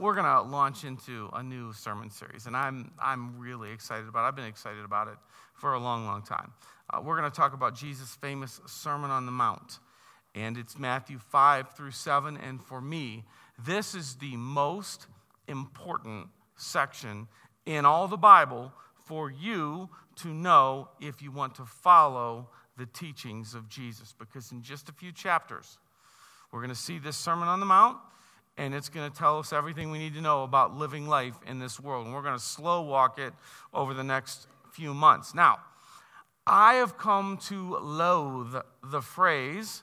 We're going to launch into a new sermon series, and I'm really excited about it. I've been excited about it for a long, long time. We're going to talk about Jesus' famous Sermon on the Mount, and it's Matthew 5 through 7, and for me, this is the most important section in all the Bible for you to know if you want to follow the teachings of Jesus, because in just a few chapters, we're going to see this Sermon on the Mount, and it's going to tell us everything we need to know about living life in this world, and we're going to slow walk it over the next few months. Now, I have come to loathe the phrase,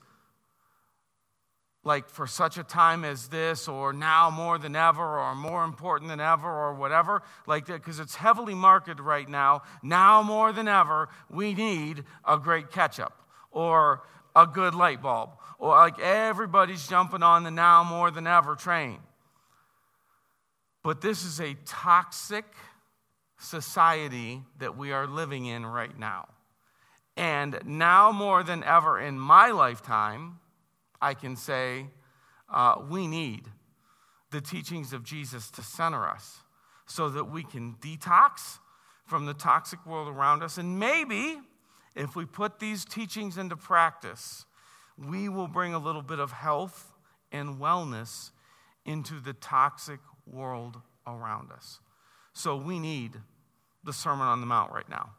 like, for such a time as this, or now more than ever, or more important than ever, or whatever, like that, because it's heavily marketed right now. Now more than ever, we need a great ketchup, or a good light bulb, or like everybody's jumping on the now more than ever train. But this is a toxic society that we are living in right now. And now more than ever in my lifetime, I can say we need the teachings of Jesus to center us so that we can detox from the toxic world around us. And maybe if we put these teachings into practice, we will bring a little bit of health and wellness into the toxic world around us. So we need the Sermon on the Mount right now.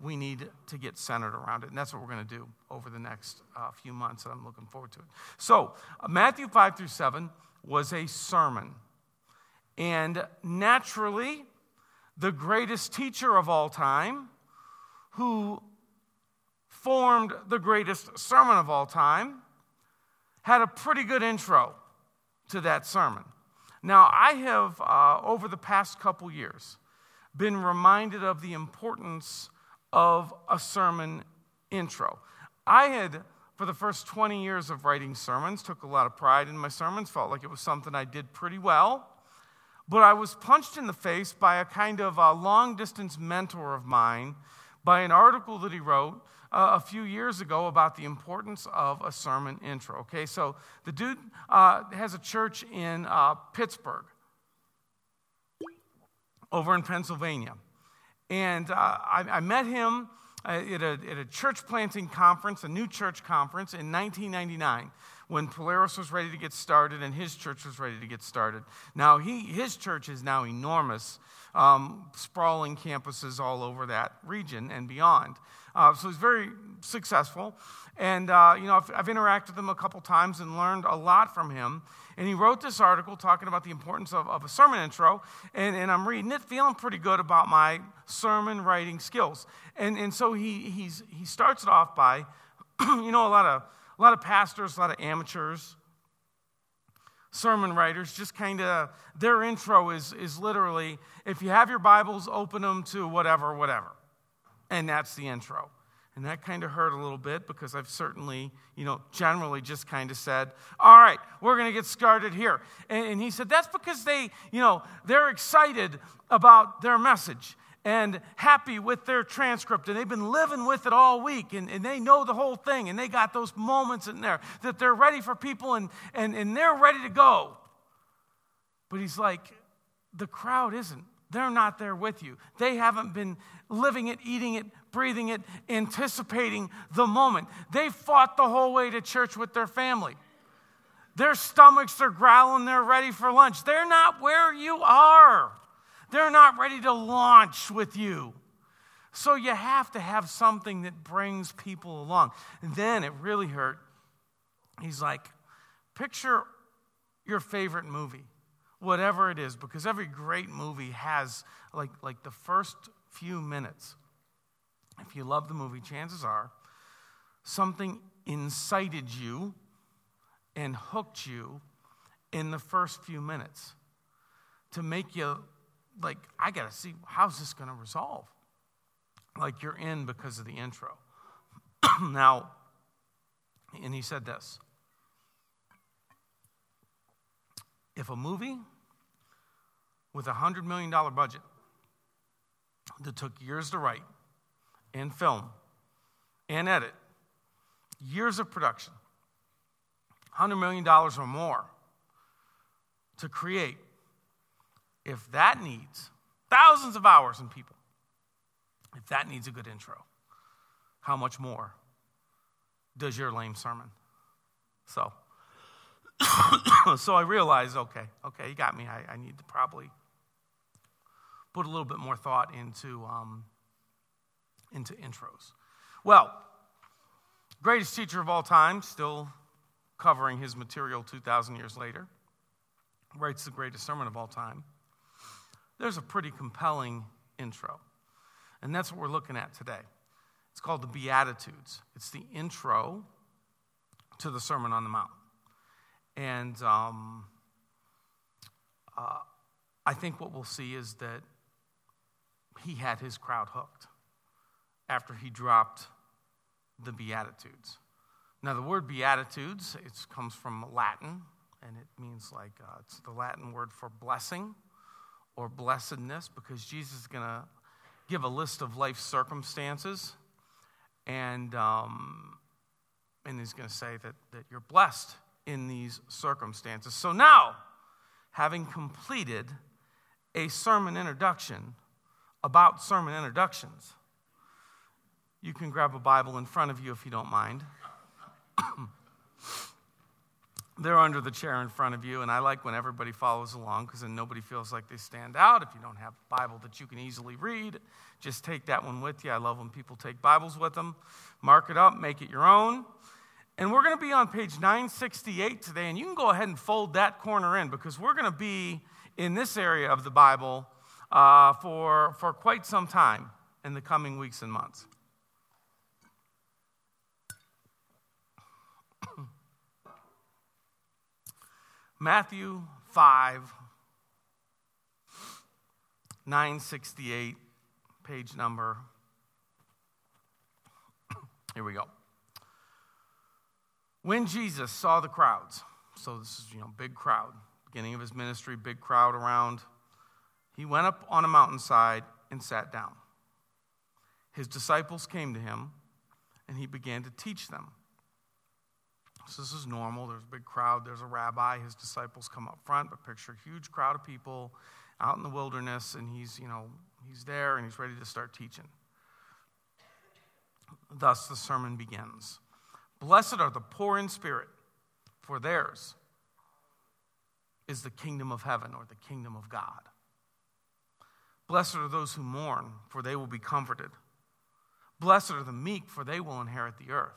We need to get centered around it, and that's what we're going to do over the next few months, and I'm looking forward to it. So Matthew 5 through 7 was a sermon, and naturally, the greatest teacher of all time, who formed the greatest sermon of all time, had a pretty good intro to that sermon. Now, I have, over the past couple years, been reminded of the importance of a sermon intro. I had, for the first 20 years of writing sermons, took a lot of pride in my sermons, felt like it was something I did pretty well, but I was punched in the face by a kind of a long-distance mentor of mine by an article that he wrote a few years ago about the importance of a sermon intro. Okay, so the dude has a church in Pittsburgh, over in Pennsylvania. And I met him at a church planting conference, a new church conference in 1999, when Polaris was ready to get started and his church was ready to get started. Now, his church is now enormous, sprawling campuses all over that region and beyond. So he's very successful. And, I've interacted with him a couple times and learned a lot from him. And he wrote this article talking about the importance of a sermon intro. And I'm reading it, feeling pretty good about my sermon writing skills. And so he starts it off by, a lot of pastors, a lot of amateurs, sermon writers, just kind of, their intro is literally, if you have your Bibles, open them to whatever. And that's the intro. And that kind of hurt a little bit because I've certainly, generally just kind of said, all right, we're going to get started here. And he said, that's because they, they're excited about their message and happy with their transcript, and they've been living with it all week, and they know the whole thing, and they got those moments in there that they're ready for people, and they're ready to go. But he's like, the crowd isn't. They're not there with you. They haven't been living it, eating it, breathing it, anticipating the moment. They fought the whole way to church with their family. Their stomachs are growling. They're ready for lunch. They're not where you are. They're not ready to launch with you. So you have to have something that brings people along. And then it really hurt. He's like, picture your favorite movie, whatever it is, because every great movie has like the first few minutes. If you love the movie, chances are something incited you and hooked you in the first few minutes to make you like, I got to see, how's this going to resolve? Like, you're in because of the intro. Now, and he said this, if a movie with a $100 million budget that took years to write and film and edit, years of production, $100 million or more to create if that needs thousands of hours and people, if that needs a good intro, how much more does your lame sermon? So, so I realized, okay, you got me. I need to probably put a little bit more thought into intros. Well, greatest teacher of all time, still covering his material 2,000 years later, writes the greatest sermon of all time. There's a pretty compelling intro, and that's what we're looking at today. It's called the Beatitudes. It's the intro to the Sermon on the Mount. And I think what we'll see is that he had his crowd hooked after he dropped the Beatitudes. Now, the word Beatitudes, it comes from Latin, and it means like, it's the Latin word for blessing or blessedness, because Jesus is going to give a list of life circumstances, and he's going to say that you're blessed in these circumstances. So now, having completed a sermon introduction about sermon introductions, you can grab a Bible in front of you if you don't mind. They're under the chair in front of you, and I like when everybody follows along because then nobody feels like they stand out. If you don't have a Bible that you can easily read, just take that one with you. I love when people take Bibles with them. Mark it up, make it your own. And we're going to be on page 968 today, and you can go ahead and fold that corner in because we're going to be in this area of the Bible for quite some time in the coming weeks and months. Matthew 5, 968, page number. Here we go. When Jesus saw the crowds, so this is, big crowd, beginning of his ministry, big crowd around, he went up on a mountainside and sat down. His disciples came to him, and he began to teach them. So this is normal. There's a big crowd. There's a rabbi. His disciples come up front, but picture a huge crowd of people out in the wilderness, and he's there, and he's ready to start teaching. Thus the sermon begins. Blessed are the poor in spirit, for theirs is the kingdom of heaven, or the kingdom of God. Blessed are those who mourn, for they will be comforted. Blessed are the meek, for they will inherit the earth.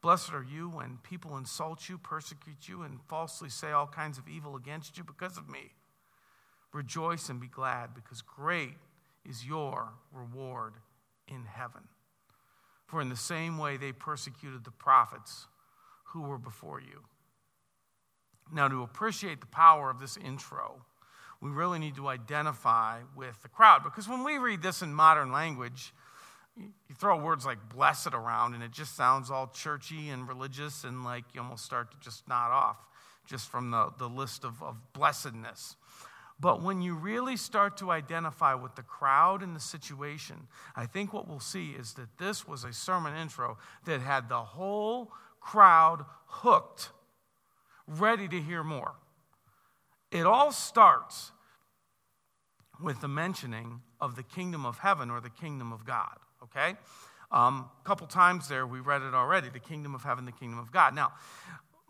Blessed are you when people insult you, persecute you, and falsely say all kinds of evil against you because of me. Rejoice and be glad, because great is your reward in heaven. For in the same way they persecuted the prophets who were before you. Now, to appreciate the power of this intro, we really need to identify with the crowd, because when we read this in modern language, you throw words like blessed around, and it just sounds all churchy and religious, and like you almost start to just nod off just from the list of blessedness. But when you really start to identify with the crowd and the situation, I think what we'll see is that this was a sermon intro that had the whole crowd hooked, ready to hear more. It all starts with the mentioning of the kingdom of heaven or the kingdom of God. Okay? A couple times there, we read it already, the kingdom of heaven, the kingdom of God. Now,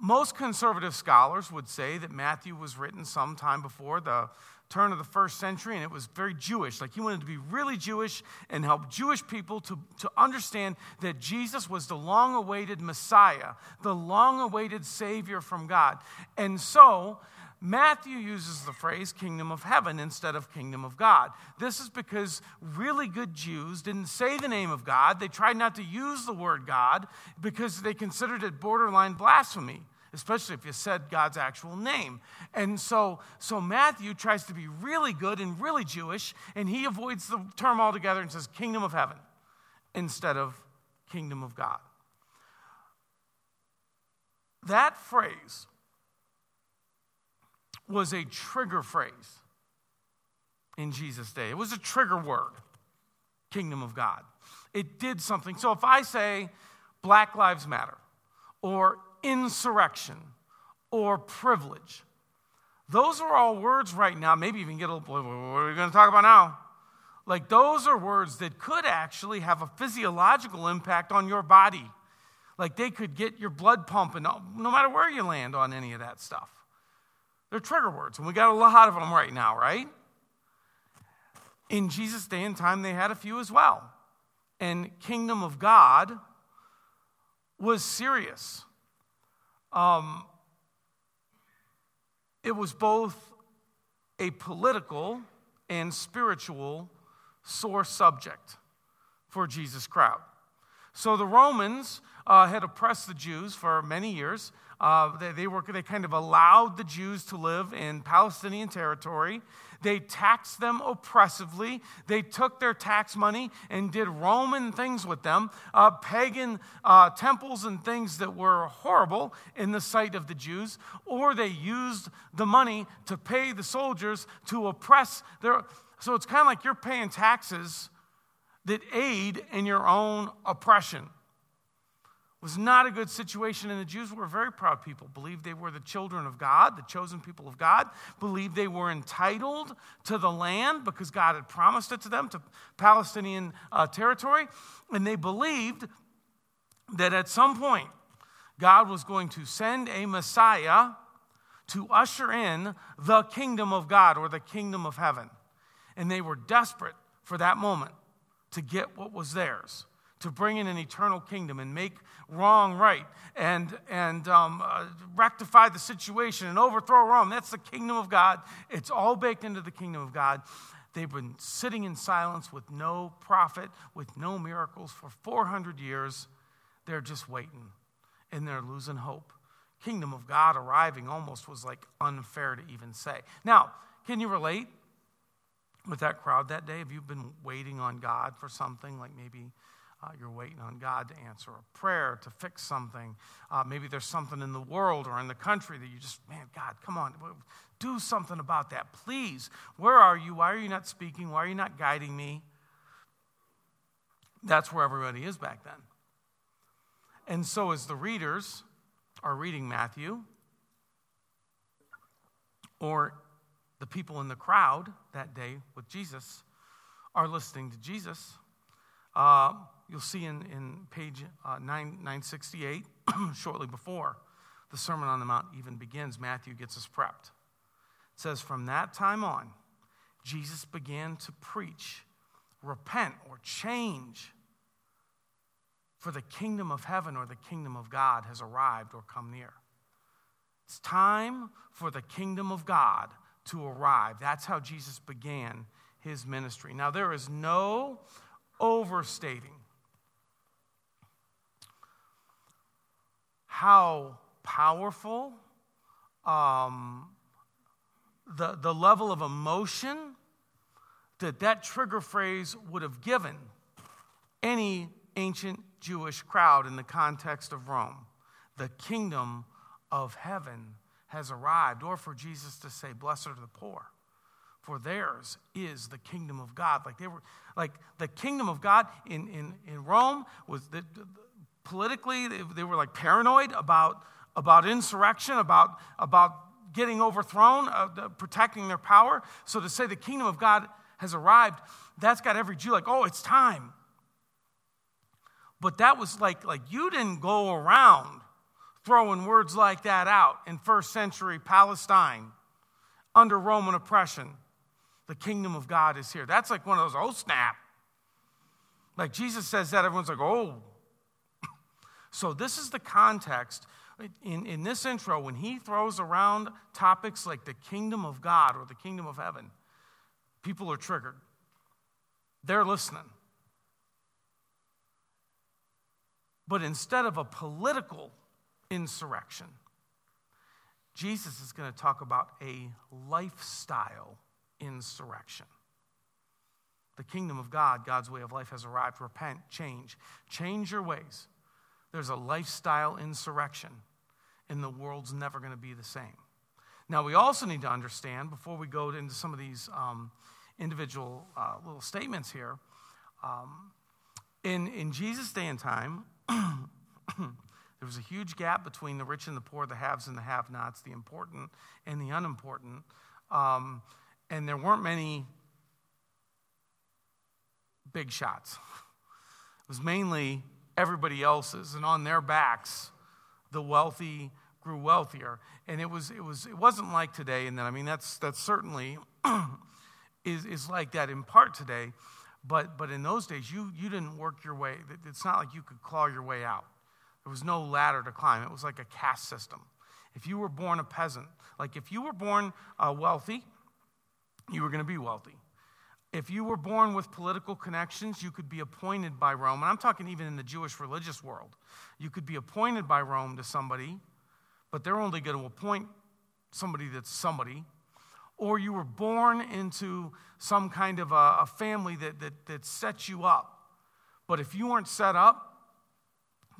most conservative scholars would say that Matthew was written sometime before the turn of the first century, and it was very Jewish. Like, he wanted to be really Jewish and help Jewish people to understand that Jesus was the long-awaited Messiah, the long-awaited Savior from God. And so Matthew uses the phrase kingdom of heaven instead of kingdom of God. This is because really good Jews didn't say the name of God. They tried not to use the word God because they considered it borderline blasphemy, especially if you said God's actual name. And so Matthew tries to be really good and really Jewish, and he avoids the term altogether and says kingdom of heaven instead of kingdom of God. That phrase was a trigger phrase in Jesus' day. It was a trigger word, kingdom of God. It did something. So if I say Black Lives Matter or insurrection or privilege, those are all words right now. Maybe even get a little, what are we going to talk about now? Like, those are words that could actually have a physiological impact on your body. Like, they could get your blood pumping, no matter where you land on any of that stuff. They're trigger words, and we got a lot of them right now, right? In Jesus' day and time, they had a few as well. And kingdom of God was serious. It was both a political and spiritual sore subject for Jesus' crowd. So the Romans had oppressed the Jews for many years. They kind of allowed the Jews to live in Palestinian territory. They taxed them oppressively. They took their tax money and did Roman things with them, pagan temples and things that were horrible in the sight of the Jews, or they used the money to pay the soldiers to oppress their... So it's kind of like you're paying taxes that aid in your own oppression. Was not a good situation, and the Jews were a very proud people, believed they were the children of God, the chosen people of God, believed they were entitled to the land because God had promised it to them, to Palestinian territory, and they believed that at some point God was going to send a Messiah to usher in the kingdom of God or the kingdom of heaven, and they were desperate for that moment to get what was theirs, to bring in an eternal kingdom and make wrong right and rectify the situation and overthrow Rome. That's the kingdom of God. It's all baked into the kingdom of God. They've been sitting in silence with no prophet, with no miracles for 400 years. They're just waiting, and they're losing hope. Kingdom of God arriving almost was like unfair to even say. Now, can you relate with that crowd that day? Have you been waiting on God for something, like maybe... you're waiting on God to answer a prayer, to fix something. Maybe there's something in the world or in the country that you just, man, God, come on, do something about that, please. Where are you? Why are you not speaking? Why are you not guiding me? That's where everybody is back then. And so as the readers are reading Matthew, or the people in the crowd that day with Jesus are listening to Jesus, you'll see in page 968, shortly before the Sermon on the Mount even begins, Matthew gets us prepped. It says, from that time on, Jesus began to preach, repent or change, for the kingdom of heaven or the kingdom of God has arrived or come near. It's time for the kingdom of God to arrive. That's how Jesus began his ministry. Now, there is no overstating how powerful the level of emotion that trigger phrase would have given any ancient Jewish crowd in the context of Rome. The kingdom of heaven has arrived, or for Jesus to say, blessed are the poor, for theirs is the kingdom of God. Like they were, like the kingdom of God in Rome was politically they were like paranoid about insurrection, about getting overthrown, protecting their power. So to say the kingdom of God has arrived, that's got every Jew like, oh, it's time. But that was like you didn't go around throwing words like that out in first century Palestine under Roman oppression. The kingdom of God is here. That's like one of those, oh, snap. Like Jesus says that, everyone's like, oh. So this is the context in this intro when he throws around topics like the kingdom of God or the kingdom of heaven. People are triggered. They're listening. But instead of a political insurrection, Jesus is going to talk about a lifestyle insurrection. The kingdom of God, God's way of life, has arrived. Repent, change. Change your ways. There's a lifestyle insurrection, and the world's never going to be the same. Now, we also need to understand, before we go into some of these individual little statements here, in Jesus' day and time, there was a huge gap between the rich and the poor, the haves and the have-nots, the important and the unimportant. And there weren't many big shots. It was mainly everybody else's, and on their backs, the wealthy grew wealthier. And it wasn't like today. And then, I mean, that's certainly is like that in part today. But in those days, you didn't work your way. It's not like you could claw your way out. There was no ladder to climb. It was like a caste system. If you were born a peasant, like if you were born wealthy, you were going to be wealthy. If you were born with political connections, you could be appointed by Rome. And I'm talking even in the Jewish religious world. You could be appointed by Rome to somebody, but they're only going to appoint somebody that's somebody. Or you were born into some kind of a family that sets you up. But if you weren't set up,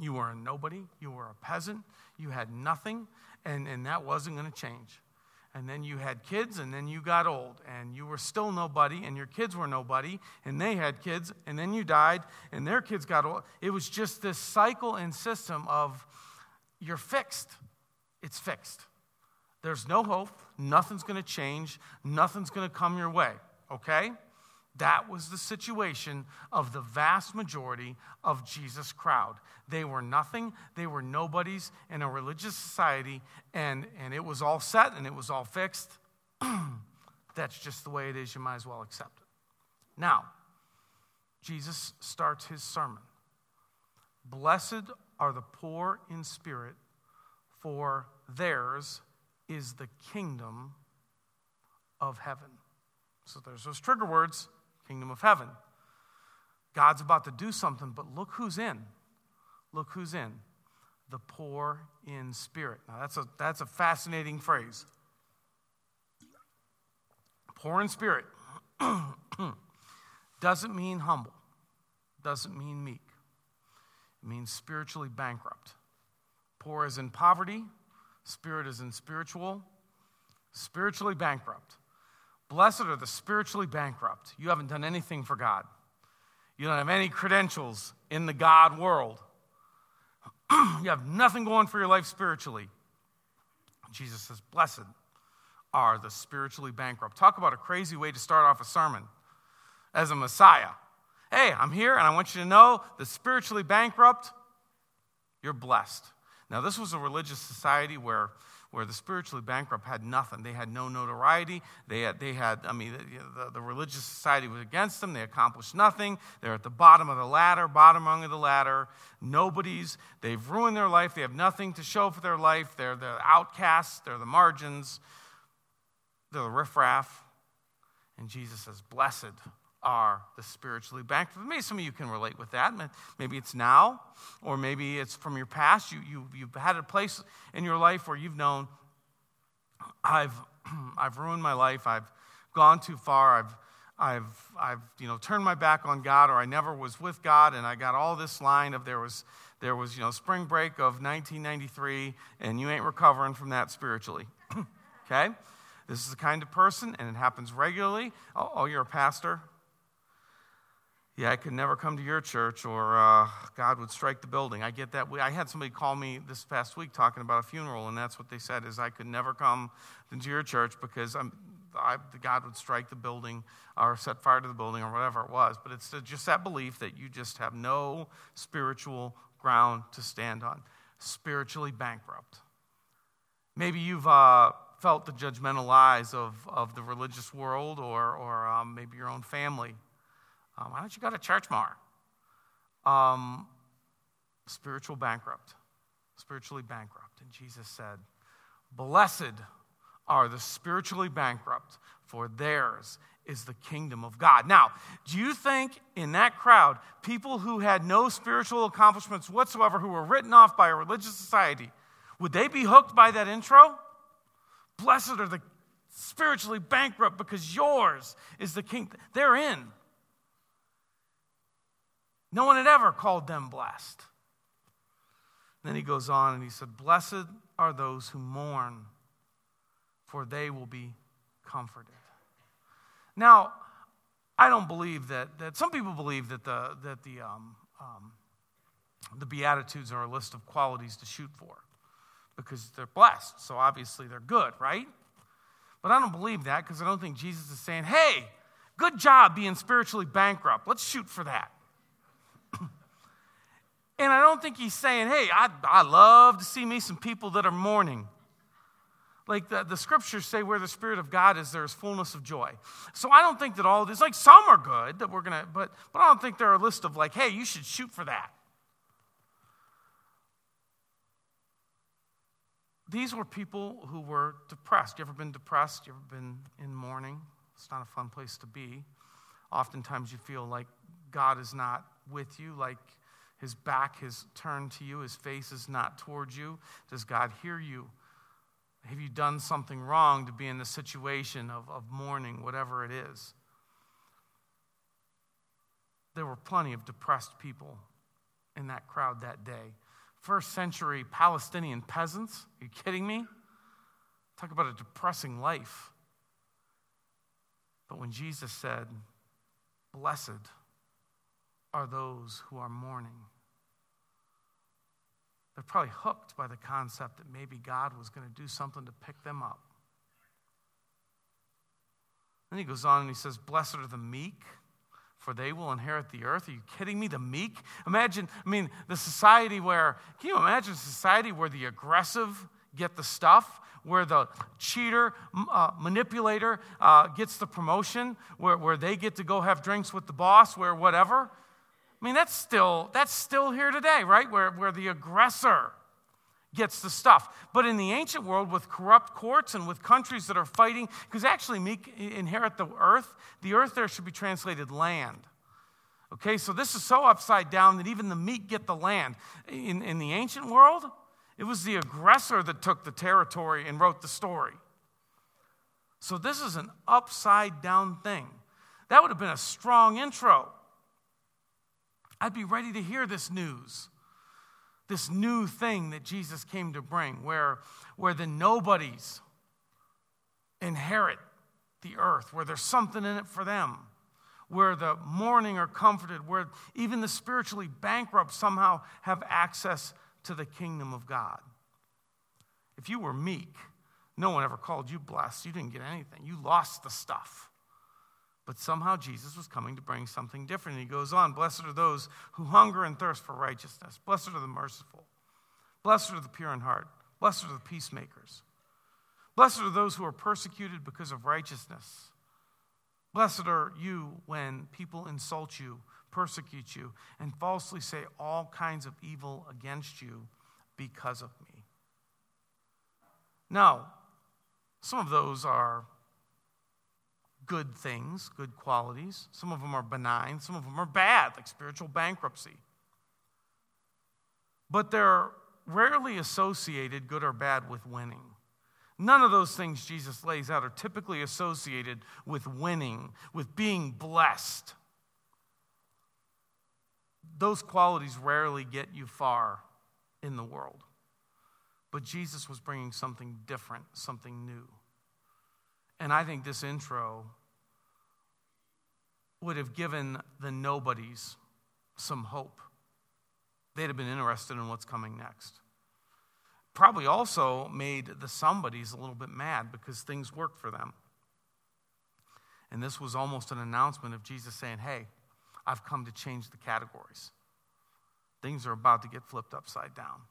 you were a nobody, you were a peasant, you had nothing, and that wasn't going to change. And then you had kids, and then you got old, and you were still nobody, and your kids were nobody, and they had kids, and then you died, and their kids got old. It was just this cycle and system of you're fixed. It's fixed. There's no hope. Nothing's going to change. Nothing's going to come your way, okay? That was the situation of the vast majority of Jesus' crowd. They were nothing. They were nobodies in a religious society, and it was all set and it was all fixed. That's just the way it is. You might as well accept it. Now, Jesus starts his sermon. Blessed are the poor in spirit, for theirs is the kingdom of heaven. So there's those trigger words, kingdom of heaven. God's about to do something, but look who's in. Look who's in. The poor in spirit. Now that's a fascinating phrase. Poor in spirit. Doesn't mean humble. Doesn't mean meek. It means spiritually bankrupt. Poor is in poverty. Spirit is in spiritual, spiritually bankrupt. Blessed are the spiritually bankrupt. You haven't done anything for God. You don't have any credentials in the God world. You have nothing going for your life spiritually. Jesus says, blessed are the spiritually bankrupt. Talk about a crazy way to start off a sermon as a Messiah. Hey, I'm here, and I want you to know the spiritually bankrupt, you're blessed. Now, this was a religious society where the spiritually bankrupt had nothing. They had no notoriety. The religious society was against them. They accomplished nothing. They're at the bottom of the ladder, bottom rung of the ladder. Nobodies. They've ruined their life. They have nothing to show for their life. They're the outcasts. They're the margins. They're the riffraff. And Jesus says, blessed are the spiritually bankrupt. Maybe some of you can relate with that. Maybe it's now, or maybe it's from your past. You've had a place in your life where you've known, I've ruined my life. I've gone too far. I've turned my back on God, or I never was with God, and I got all this line of there was spring break of 1993, and you ain't recovering from that spiritually. Okay, this is the kind of person, and it happens regularly. Oh, you're a pastor. Yeah, I could never come to your church, or God would strike the building. I get that. I had somebody call me this past week talking about a funeral, and that's what they said, is I could never come to your church because God would strike the building or set fire to the building or whatever it was. But it's just that belief that you just have no spiritual ground to stand on. Spiritually bankrupt. Maybe you've felt the judgmental eyes of the religious world or maybe your own family. Why don't you go to church more? Spiritually bankrupt. And Jesus said, blessed are the spiritually bankrupt, for theirs is the kingdom of God. Now, do you think in that crowd, people who had no spiritual accomplishments whatsoever, who were written off by a religious society, would they be hooked by that intro? Blessed are the spiritually bankrupt because yours is the kingdom. They're in. No one had ever called them blessed. And then he goes on and he said, "Blessed are those who mourn, for they will be comforted." Now, I don't believe that some people believe that the Beatitudes are a list of qualities to shoot for because they're blessed, so obviously they're good, right? But I don't believe that because I don't think Jesus is saying, "Hey, good job being spiritually bankrupt. Let's shoot for that." And I don't think he's saying, "Hey, I love to see me some people that are mourning." Like the scriptures say, where the Spirit of God is, there is fullness of joy. So I don't think that all of this, like some are good that we're going to, but I don't think there are a list of like, "Hey, you should shoot for that." These were people who were depressed. You ever been depressed? You ever been in mourning? It's not a fun place to be. Oftentimes you feel like God is not with you, like his back is turned to you, his face is not towards you. Does God hear you? Have you done something wrong to be in the situation of mourning, whatever it is? There were plenty of depressed people in that crowd that day. First century Palestinian peasants? Are you kidding me? Talk about a depressing life. But when Jesus said, "Blessed are those who are mourning," they're probably hooked by the concept that maybe God was going to do something to pick them up. Then he goes on and he says, "Blessed are the meek, for they will inherit the earth." Are you kidding me? The meek? Imagine, the society where, can you imagine a society where the aggressive get the stuff, where the cheater, manipulator gets the promotion, where they get to go have drinks with the boss, where whatever? That's still here today, right? Where the aggressor gets the stuff. But in the ancient world, with corrupt courts and with countries that are fighting, because actually meek inherit the earth there should be translated land. Okay, so this is so upside down that even the meek get the land. In the ancient world, it was the aggressor that took the territory and wrote the story. So this is an upside down thing. That would have been a strong intro. I'd be ready to hear this news, this new thing that Jesus came to bring, where the nobodies inherit the earth, where there's something in it for them, where the mourning are comforted, where even the spiritually bankrupt somehow have access to the kingdom of God. If you were meek, no one ever called you blessed. You didn't get anything. You lost the stuff. But somehow Jesus was coming to bring something different. And he goes on, "Blessed are those who hunger and thirst for righteousness. Blessed are the merciful. Blessed are the pure in heart. Blessed are the peacemakers. Blessed are those who are persecuted because of righteousness. Blessed are you when people insult you, persecute you, and falsely say all kinds of evil against you because of me." Now, some of those are good things, good qualities. Some of them are benign. Some of them are bad, like spiritual bankruptcy. But they're rarely associated, good or bad, with winning. None of those things Jesus lays out are typically associated with winning, with being blessed. Those qualities rarely get you far in the world. But Jesus was bringing something different, something new. And I think this intro would have given the nobodies some hope. They'd have been interested in what's coming next. Probably also made the somebodies a little bit mad because things worked for them. And this was almost an announcement of Jesus saying, "Hey, I've come to change the categories. Things are about to get flipped upside down."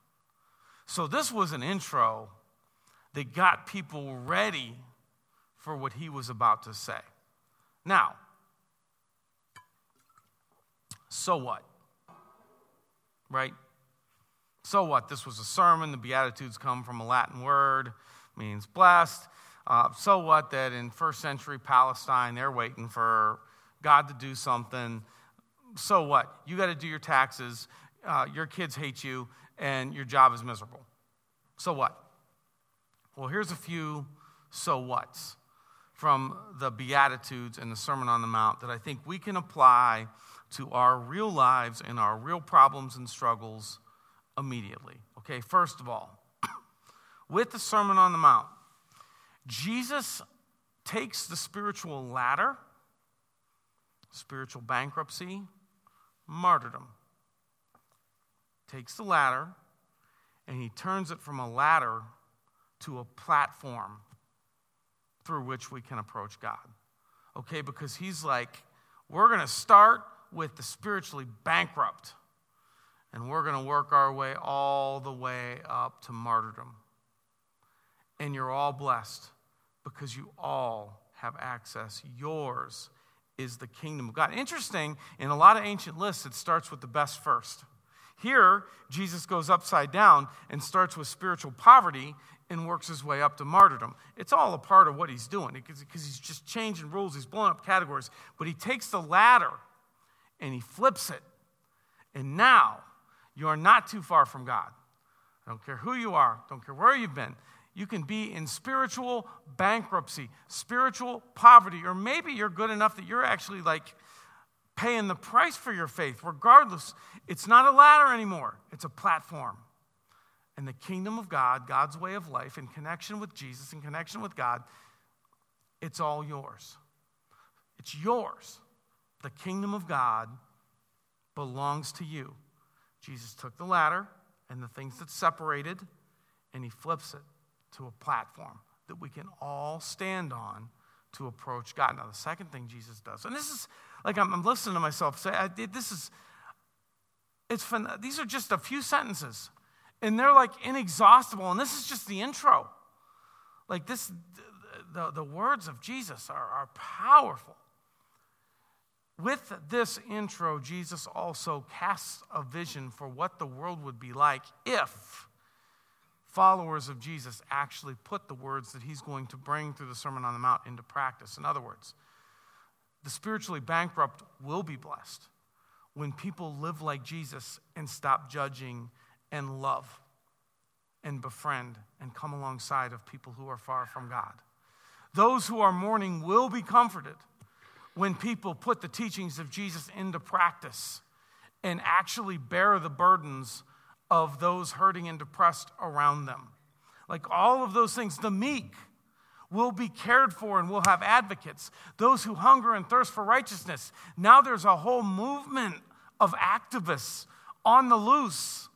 So this was an intro that got people ready for what he was about to say. Now, so what? Right? So what? This was a sermon. The Beatitudes come from a Latin word, means blessed. So what that in first century Palestine, they're waiting for God to do something. So what? You got to do your taxes, your kids hate you, and your job is miserable. So what? Well, here's a few so what's from the Beatitudes and the Sermon on the Mount that I think we can apply to our real lives and our real problems and struggles immediately. Okay, first of all, with the Sermon on the Mount, Jesus takes the spiritual ladder, spiritual bankruptcy, martyrdom. Takes the ladder, and he turns it from a ladder to a platform through which we can approach God. Okay, because he's like, we're going to start with the spiritually bankrupt, and we're going to work our way all the way up to martyrdom. And you're all blessed because you all have access. Yours is the kingdom of God. Interesting, in a lot of ancient lists, it starts with the best first. Here, Jesus goes upside down and starts with spiritual poverty and works his way up to martyrdom. It's all a part of what he's doing because he's just changing rules. He's blowing up categories. But he takes the ladder and he flips it. And now, you are not too far from God. I don't care who you are. I don't care where you've been. You can be in spiritual bankruptcy, spiritual poverty, or maybe you're good enough that you're actually like paying the price for your faith. Regardless, it's not a ladder anymore. It's a platform. And the kingdom of God, God's way of life, in connection with Jesus, in connection with God, it's all yours. It's yours. The kingdom of God belongs to you. Jesus took the ladder and the things that separated, and he flips it to a platform that we can all stand on to approach God. Now, the second thing Jesus does, and this is like I'm listening to myself say, these are just a few sentences, and they're like inexhaustible. And this is just the intro. Like this, the words of Jesus are powerful. With this intro, Jesus also casts a vision for what the world would be like if followers of Jesus actually put the words that he's going to bring through the Sermon on the Mount into practice. In other words, the spiritually bankrupt will be blessed when people live like Jesus and stop judging and love and befriend and come alongside of people who are far from God. Those who are mourning will be comforted when people put the teachings of Jesus into practice and actually bear the burdens of those hurting and depressed around them. Like all of those things, the meek will be cared for and will have advocates. Those who hunger and thirst for righteousness. Now there's a whole movement of activists on the loose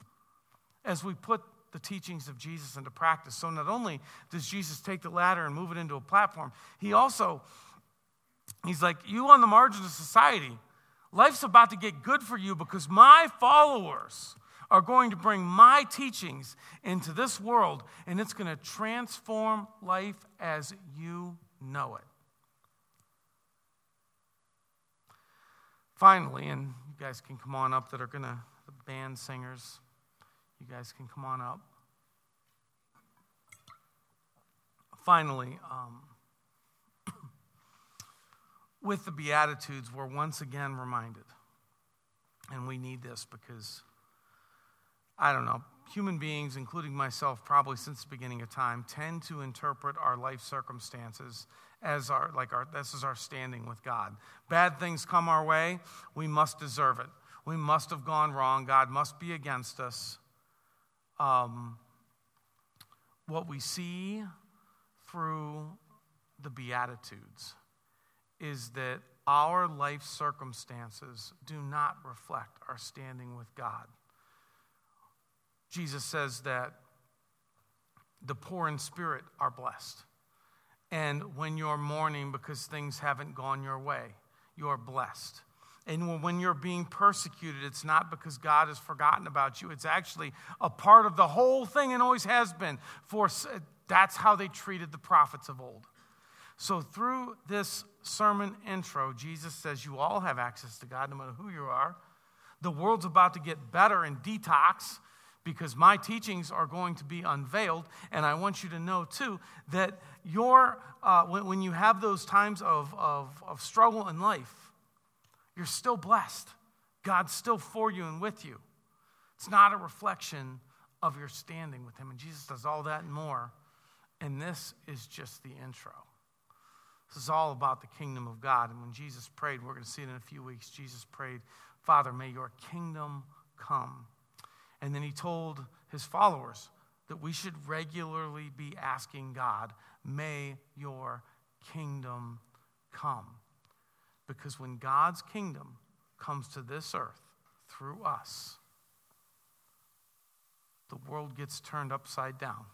as we put the teachings of Jesus into practice. So not only does Jesus take the ladder and move it into a platform, he's like, you on the margin of society, life's about to get good for you because my followers are going to bring my teachings into this world, and it's going to transform life as you know it. Finally, and you guys can come on up the band singers, you guys can come on up. Finally, with the Beatitudes, we're once again reminded, and we need this because human beings, including myself, probably since the beginning of time, tend to interpret our life circumstances as this is our standing with God. Bad things come our way, we must deserve it. We must have gone wrong, God must be against us. What we see through the Beatitudes is that our life circumstances do not reflect our standing with God. Jesus says that the poor in spirit are blessed. And when you're mourning because things haven't gone your way, you're blessed. And when you're being persecuted, it's not because God has forgotten about you. It's actually a part of the whole thing and always has been. For that's how they treated the prophets of old. So through this sermon intro, Jesus says you all have access to God no matter who you are. The world's about to get better and detox, because my teachings are going to be unveiled. And I want you to know, too, that when you have those times of struggle in life, you're still blessed. God's still for you and with you. It's not a reflection of your standing with him. And Jesus does all that and more. And this is just the intro. This is all about the kingdom of God. And when Jesus prayed, we're going to see it in a few weeks, Jesus prayed Father, may your kingdom come. And then he told his followers that we should regularly be asking God, may your kingdom come. Because when God's kingdom comes to this earth through us, the world gets turned upside down.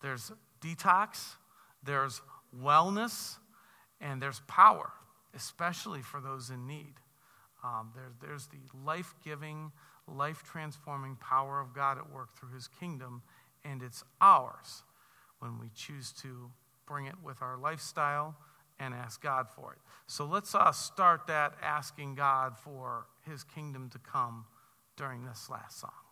There's detox, there's wellness, and there's power, especially for those in need. There's the life-giving, life-transforming power of God at work through his kingdom, and it's ours when we choose to bring it with our lifestyle and ask God for it. So let's start that asking God for his kingdom to come during this last song.